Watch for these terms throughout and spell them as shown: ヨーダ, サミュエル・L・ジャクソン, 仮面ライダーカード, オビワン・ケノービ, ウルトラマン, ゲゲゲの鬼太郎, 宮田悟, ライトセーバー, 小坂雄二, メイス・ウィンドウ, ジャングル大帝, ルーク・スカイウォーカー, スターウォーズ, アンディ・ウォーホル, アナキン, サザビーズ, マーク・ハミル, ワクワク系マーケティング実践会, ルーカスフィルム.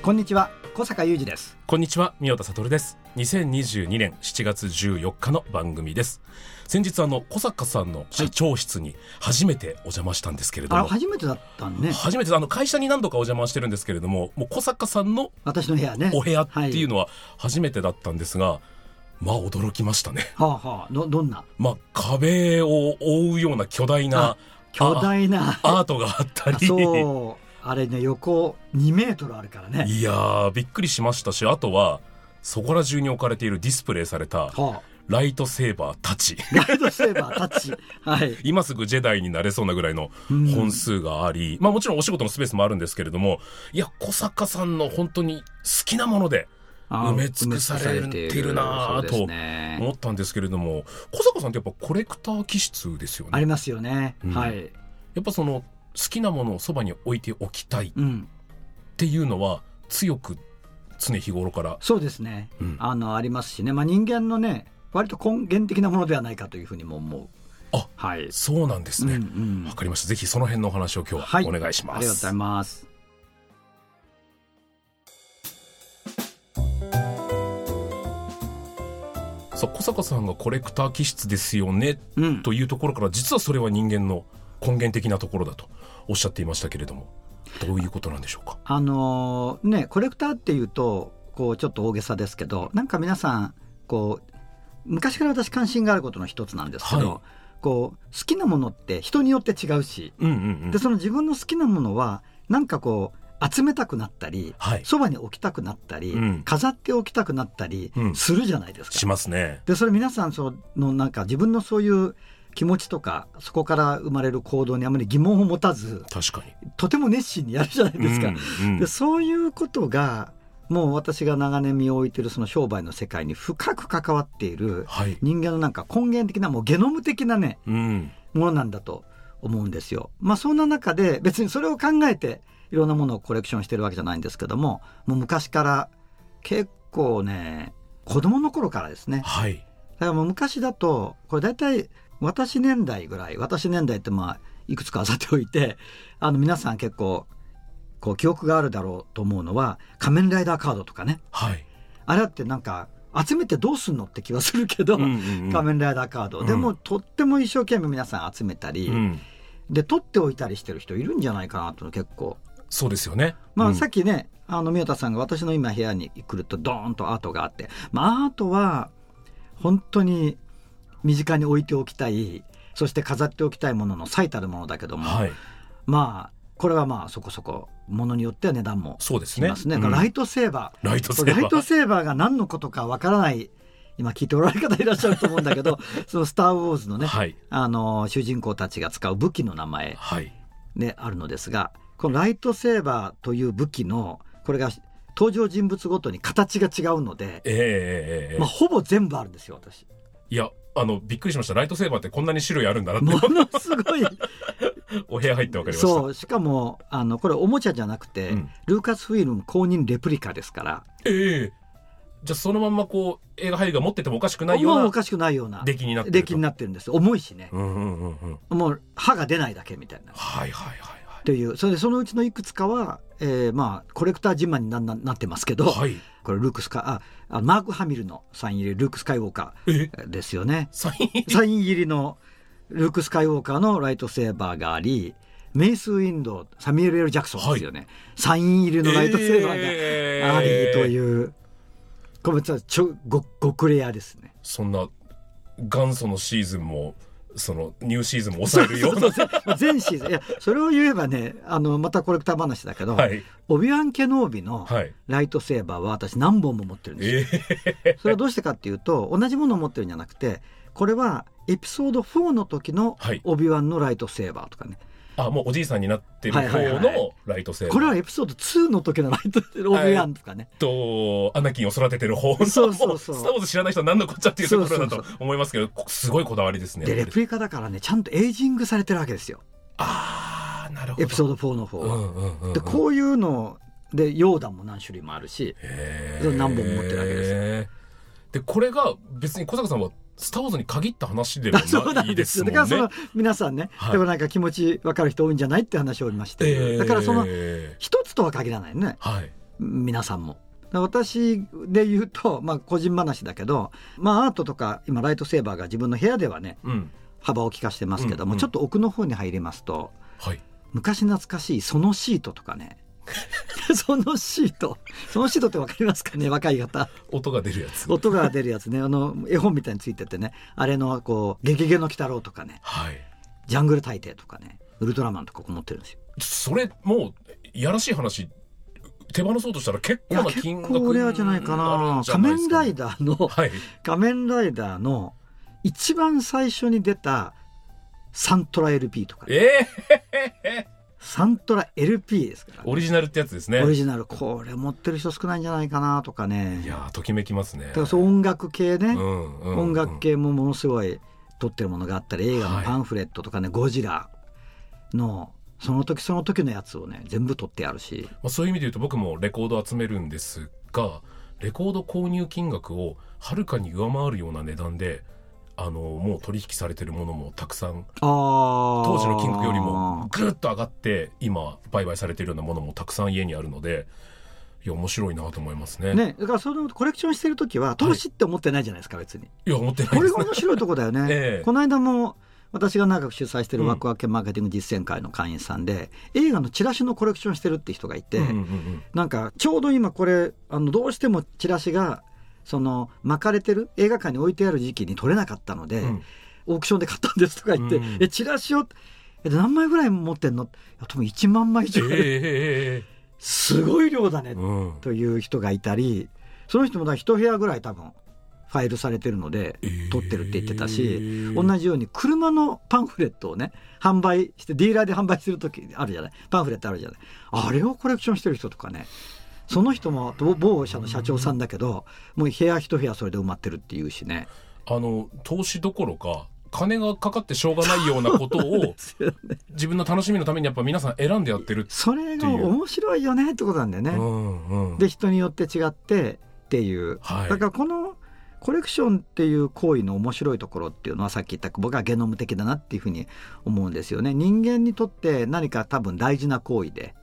こんにちは、小坂雄二です。こんにちは、宮田悟です。2022年7月14日の番組です。先日小坂さんの社長室に初めてお邪魔したんですけれども、初めてだったね。初めて会社に何度かお邪魔してるんですけれども、もう小坂さんの私の部屋ね、お部屋っていうのは初めてだったんですが、まあ驚きましたね。はあはあ、どんな、まあ、壁を覆うような巨大なアートがあったり、あれね、横2メートルあるからね。いやー、びっくりしましたし、あとはそこら中に置かれているディスプレイされたライトセーバーたち、はい、今すぐジェダイになれそうなぐらいの本数があり、まあもちろんお仕事のスペースもあるんですけれども、いや、小坂さんの本当に好きなもので埋め尽くされているなと思ったんですけれども、小坂さんってやっぱコレクター気質ですよね。ありますよね、はい。やっぱその好きなものをそばに置いておきたいっていうのは強く常日頃から、そうですね、ありますしね、まあ、人間のね、割と根源的なものではないかというふうにも思う。あ、はい、そうなんですね。わかりました。ぜひその辺のお話を今日はお願いします、はい、ありがとうございます。小坂さんがコレクター気質ですよね、というところから、実はそれは人間の根源的なところだとおっしゃっていましたけれども、どういうことなんでしょうか。ね、コレクターっていうとこうちょっと大げさですけど、なんか皆さんこう昔から私関心があることの一つなんですけど、はい、こう好きなものって人によって違うし、でその自分の好きなものはなんかこう集めたくなったり、そば、に置きたくなったり、飾っておきたくなったりするじゃないですか、しますね。でそれ皆さん、そのなんか自分のそういう気持ちとか、そこから生まれる行動にあまり疑問を持たず、確かにとても熱心にやるじゃないですか、でそういうことがもう私が長年身を置いているその商売の世界に深く関わっている、人間のなんか根源的な、もうゲノム的なね、ものなんだと思うんですよ。まあそんな中で別にそれを考えていろんなものをコレクションしてるわけじゃないんですけども、もう昔から結構ね、子供の頃からですね、だからもう昔だとこれだいたい私年代ってまあいくつかあさっておいて、皆さん結構こう記憶があるだろうと思うのは仮面ライダーカードとかね、あれだってなんか集めてどうすんのって気はするけど、仮面ライダーカードでもとっても一生懸命皆さん集めたり、で取っておいたりしてる人いるんじゃないかなと結構。そうですよね、まあ、さっきね、宮田さんが私の今部屋に来るとドーンとアートがあって、まあ、アートは本当に身近に置いておきたい、そして飾っておきたいものの最たるものだけども、まあこれはまあそこそこものによっては値段もしますね。ライトセーバー、ライトセーバーが何のことかわからない、今聞いておられる方いらっしゃると思うんだけどそのスターウォーズのね、主人公たちが使う武器の名前であるのですが、このライトセーバーという武器の、これが登場人物ごとに形が違うので、まあ、ほぼ全部あるんですよ私。いや、びっくりしました。ライトセーバーってこんなに種類あるんだなって、ものすごいお部屋入って分かりました。そう、しかもこれおもちゃじゃなくて、ルーカスフィルム公認レプリカですから。じゃあそのまんまこう映画俳優が持っててもおかしくないような、もうおかしくないような出来になってるんです。重いしね、もう歯が出ないだけみたいな、という。それでそのうちのいくつかは、まあコレクター自慢に なってますけど、これマーク・ハミルのサイン入りルーク・スカイウォーカーですよね。サイン入りのルーク・スカイウォーカーのライトセーバーがあり、メイス・ウィンドウ、サミュエル・L・ジャクソンですよね、サイン入りのライトセーバーがありという、これもちょっと極レアですね。そんな元祖のシーズンもそのニューシーズンも抑えるような全シーズン。いやそれを言えばね、またコレクター話だけど、はい、オビワン・ケノービのライトセーバーは私何本も持ってるんですよ、それはどうしてかっていうと、同じものを持ってるんじゃなくて、これはエピソード4の時のオビワンのライトセーバーとかね、はい、あもうおじいさんになってる方のライトセーバー、はいはいはい、これはエピソード2の時のライトセーバー、オビワンとかね、アナキンを育ててる方の、そうスター・ウォーズ知らない人は何のこっちゃっていうところだと思いますけど、すごいこだわりですね。でレプリカだからね、ちゃんとエイジングされてるわけですよ。あーなるほど、エピソード4の方は、でこういうのでヨーダも何種類もあるし、何本も持ってるわけです。でこれが別に小坂さんはスターウォーズに限った話でもないですもんね。だからその皆さんね、はい、でもなんか気持ち分かる人多いんじゃないって話をおりまして、だからその一つとは限らないね、はい、皆さんも。私で言うと、まあ、個人話だけど、まあ、アートとか今ライトセーバーが自分の部屋ではね、うん、幅を利かしてますけども、うんうん、ちょっと奥の方に入りますと、はい、昔懐かしいそのシートとかねそのシートって分かりますかね、若い方。音が出るやつね、絵本みたいについててね、あれのこうゲゲゲの鬼太郎とかね、はい、ジャングル大帝とかね、ウルトラマンとかここ持ってるんですよ。それもうやらしい話、手放そうとしたら結構な金額になるんじゃないですかね。結構レアじゃないかな。仮面ライダーの一番最初に出たサントラ LP とか、サントラ LP ですから、ね、オリジナルってやつですね。オリジナル、これ持ってる人少ないんじゃないかなとかね。いやときめきますね。だからそう音楽系ね、うんうんうん、音楽系もものすごい撮ってるものがあったり、映画のパンフレットとかね、はい、ゴジラのその時その時のやつをね全部撮ってあるし、まあ、そういう意味で言うと僕もレコード集めるんですが、レコード購入金額をはるかに上回るような値段でもう取引されてるものもたくさん、当時の金額よりもぐっと上がって今売買されてるようなものもたくさん家にあるので、いや面白いなと思いますね。ね、だからそのコレクションしてる時は投資って思ってないじゃないですか、はい、別に。いや思ってないですね。これが面白いとこだよね、この間も私が長く主催してるワクワクマーケティング実践会の会員さんで、うん、映画のチラシのコレクションしてるって人がいて、なんかちょうど今これどうしてもチラシがその巻かれてる映画館に置いてある時期に撮れなかったので、うん、オークションで買ったんですとか言って、うん、チラシを何枚ぐらい持ってんの、多分1万枚以上、すごい量だね、うん、という人がいたり、その人もだ1部屋ぐらい多分ファイルされてるので撮ってるって言ってたし、同じように車のパンフレットをね販売して、ディーラーで販売する時あるじゃない、パンフレットあるじゃない、あれをコレクションしてる人とかね。その人も某社の社長さんだけど、もう部屋一部屋それで埋まってるっていうしね。投資どころか金がかかってしょうがないようなことを自分の楽しみのためにやっぱ皆さん選んでやってるっていう、それが面白いよねってことなんだよね、うんうん、で人によって違ってっていう、はい、だからこのコレクションっていう行為の面白いところっていうのは、さっき言った僕はゲノム的だなっていうふうに思うんですよね。人間にとって何か多分大事な行為で、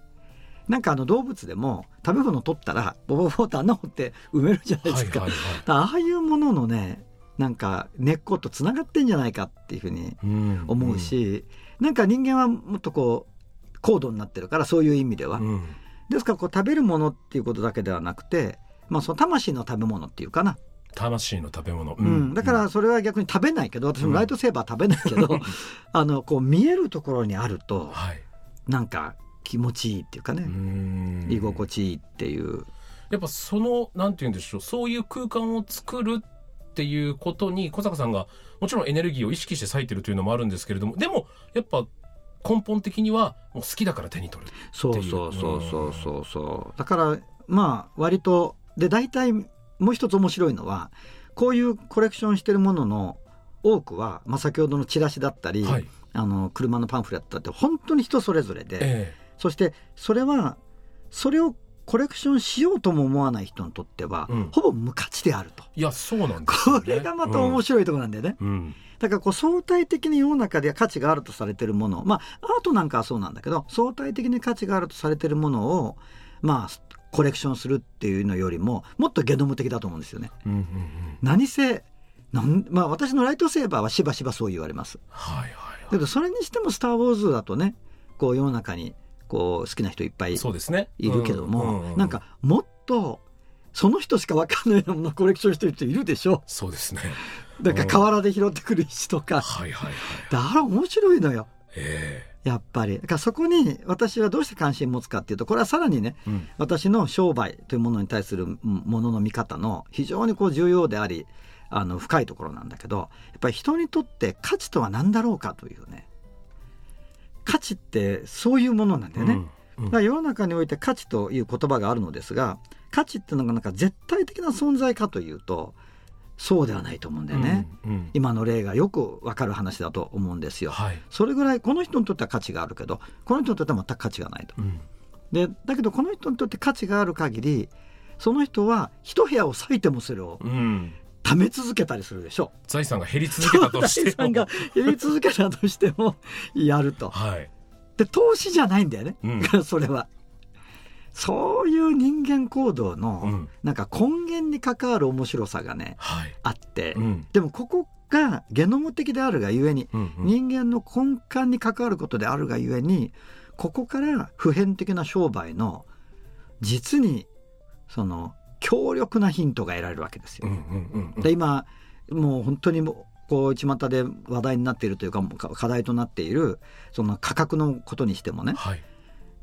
なんか動物でも食べ物取ったらボボボと穴掘って埋めるじゃないですか、はいはいはい、ああいうもののねなんか根っことつながってんじゃないかっていうふうに思うし、うん、なんか人間はもっとこう高度になってるから、そういう意味では、うん、ですからこう食べるものっていうことだけではなくて、まあ、その魂の食べ物っていうかな、魂の食べ物、うんうん、だからそれは逆に食べないけど、私もライトセーバー食べないけど、うん、こう見えるところにあると、はい、なんか気持ちいいっていうかね、居心地いいっていう、やっぱそのなんて言うんでしょう、そういう空間を作るっていうことに小坂さんがもちろんエネルギーを意識して割いてるというのもあるんですけれども、でもやっぱ根本的にはもう好きだから手に取るっていう、そうだからまあ割とで、大体もう一つ面白いのは、こういうコレクションしてるものの多くは、まあ、先ほどのチラシだったり、はい、車のパンフレットだって本当に人それぞれで、そしてそれはそれをコレクションしようとも思わない人にとっては、うん、ほぼ無価値であると。いやそうなんですよね。これがまた面白いところなんだよね、うん、だからこう相対的に世の中で価値があるとされているもの、まあアートなんかはそうなんだけど、相対的に価値があるとされているものをまあコレクションするっていうのよりももっとゲノム的だと思うんですよね、うんうんうん、何せまあ、私のライトセーバーはしばしばそう言われます、はいはいはい、だけどそれにしてもスターウォーズだとね、こう世の中にこう好きな人いっぱいいるけども、なんかもっとその人しか分かんないものをコレクションしてる人いるでしょ。そうですね。だから河原で拾ってくる石とか、はいはいはい、だから面白いのよ、やっぱり。だからそこに私はどうして関心持つかっていうと、これはさらにね、うん、私の商売というものに対するものの見方の非常にこう重要であり、深いところなんだけど、やっぱり人にとって価値とは何だろうかというね、価値ってそういうものなんだよね、うんうん、だから世の中において価値という言葉があるのですが、価値っていうのがなんか絶対的な存在かというとそうではないと思うんだよね、うんうん、今の例がよく分かる話だと思うんですよ、はい、それぐらいこの人にとっては価値があるけど、この人にとっては全く価値がないと、うん、でだけどこの人にとって価値がある限り、その人は一部屋を割いてもそれを、うん貯め続けたりするでしょ。財産が減り続けたとしても、財産が減り続けたとしてもやると、はい、で投資じゃないんだよね、うん、それはそういう人間行動の、うん、なんか根源に関わる面白さがね、はい、あって、うん、でもここがゲノム的であるがゆえに、うんうん、人間の根幹に関わることであるがゆえに、ここから普遍的な商売の実にその強力なヒントが得られるわけですよ、うんうんうん、で今もう本当にこう巷で話題になっているというか課題となっているその価格のことにしてもね、はい、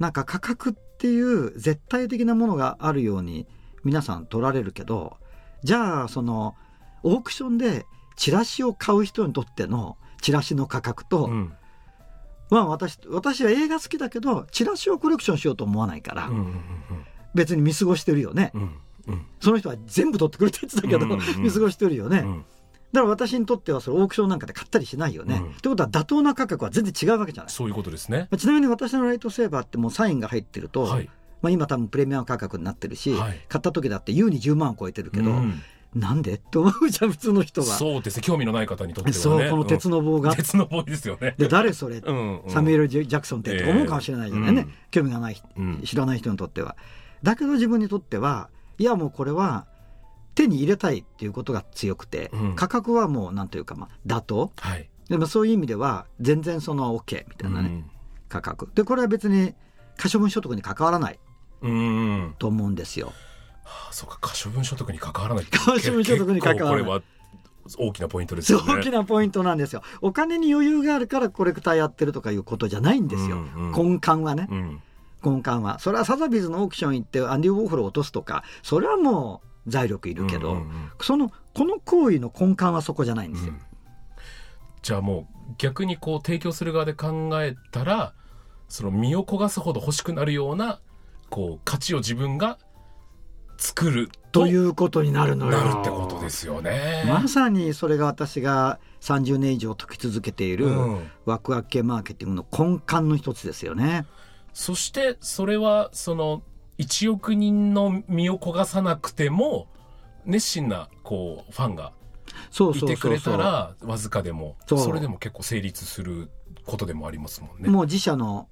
なんか価格っていう絶対的なものがあるように皆さん取られるけど、じゃあそのオークションでチラシを買う人にとってのチラシの価格と、うんまあ、私は映画好きだけどチラシをコレクションしようと思わないから、うんうんうん、別に見過ごしてるよね、うんうん、その人は全部取ってくれたやつだけど、うんうん、見過ごしてるよね、うん、だから私にとってはそれオークションなんかで買ったりしないよね、うん、ってことは妥当な価格は全然違うわけじゃない。そういうことですね。ちなみに私のライトセーバーってもうサインが入ってると、はいまあ、今多分プレミアム価格になってるし、はい、買った時だって優に10万を超えてるけど、うん、なんでって思うじゃん普通の人は。そうですね、興味のない方にとってはね。そう、この鉄の棒が、うん、鉄の棒ですよね。で誰それ、うんうん、サミュエル・ジャクソンってって思うかもしれないよね、うん、興味がない、うん、知らない人にとっては。だけど自分にとってはいやもうこれは手に入れたいっていうことが強くて、うん、価格はもうなんというかまあ妥当、はい、でもそういう意味では全然その OK みたいなね、うん、価格でこれは別に可処分所得に関わらないと思うんですよ、うんはあ、そうか可処分所得に関わらない可処分所得に関わらない、結構これは大きなポイントですよね。大きなポイントなんですよ。お金に余裕があるからコレクターやってるとかいうことじゃないんですよ、うんうん、根幹はね、うん根幹は。それはサザビーズのオークション行ってアンディ・ウォーホルを落とすとかそれはもう財力いるけど、うんうんうん、この行為の根幹はそこじゃないんですよ、うん、じゃあもう逆にこう提供する側で考えたらその身を焦がすほど欲しくなるようなこう価値を自分が作るということになるのよ。なるってことですよね。まさにそれが私が30年以上解き続けているワクワク系マーケティングの根幹の一つですよね。そしてそれはその1億人の身を焦がさなくても熱心なこうファンがいてくれたらわずかでもそれでも結構成立することでもありますもんね。もう自社の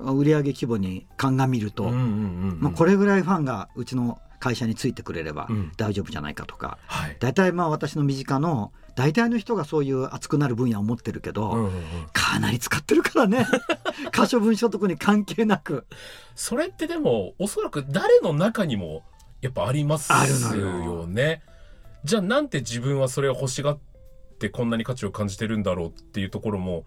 売上規模に鑑みるとこれぐらいファンがうちの会社についてくれれば大丈夫じゃないかとか、うんはい、だいたいまあ私の身近の大体の人がそういう熱くなる分野を持ってるけど、うんうんうん、かなり使ってるからね可処分所得に関係なくそれってでもおそらく誰の中にもやっぱありますよね。じゃあなんて自分はそれを欲しがってこんなに価値を感じてるんだろうっていうところも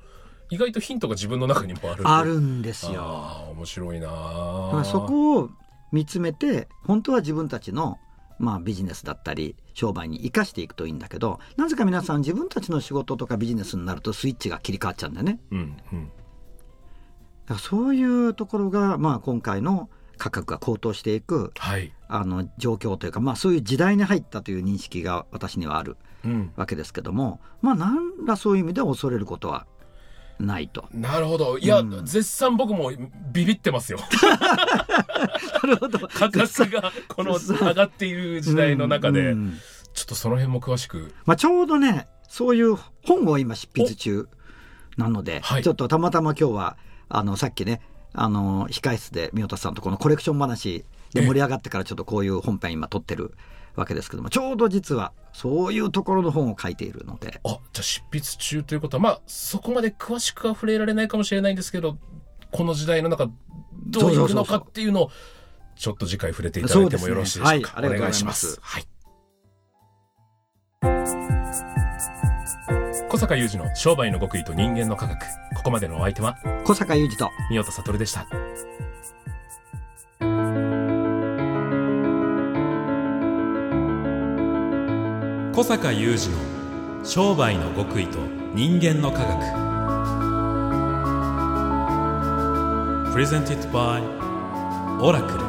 意外とヒントが自分の中にもあるんですよ。あ面白いな、まあ、そこを見つめて本当は自分たちの、まあ、ビジネスだったり商売に生かしていくといいんだけど、なぜか皆さん自分たちの仕事とかビジネスになるとスイッチが切り替わっちゃうんだよね、うんうん、だからそういうところが、まあ、今回の価格が高騰していく、はい、状況というか、まあ、そういう時代に入ったという認識が私にはあるわけですけども、うん、まあ何らそういう意味では恐れることはないと。なるほど。いや、うん、絶賛僕もビビってますよなるほど。価格がこの上がっている時代の中で、うんうん、ちょっとその辺も詳しく、まあ、ちょうどねそういう本を今執筆中なので、はい、ちょっとたまたま今日はさっきね控室で宮田さんとこのコレクション話で盛り上がってからちょっとこういう本編今撮ってるわけですけども、ちょうど実はそういうところの本を書いているので。あ、じゃあ執筆中ということはまあそこまで詳しくは触れられないかもしれないんですけど、この時代の中どういうのかっていうのをちょっと次回触れていただいてもよろしいでしょうか。お願いします。はい。小坂雄二の商売の極意と人間の科学。ここまでのお相手は小坂雄二と三音悟でした。小坂雄二の商売の極意と人間の科学。 Presented by オラクル。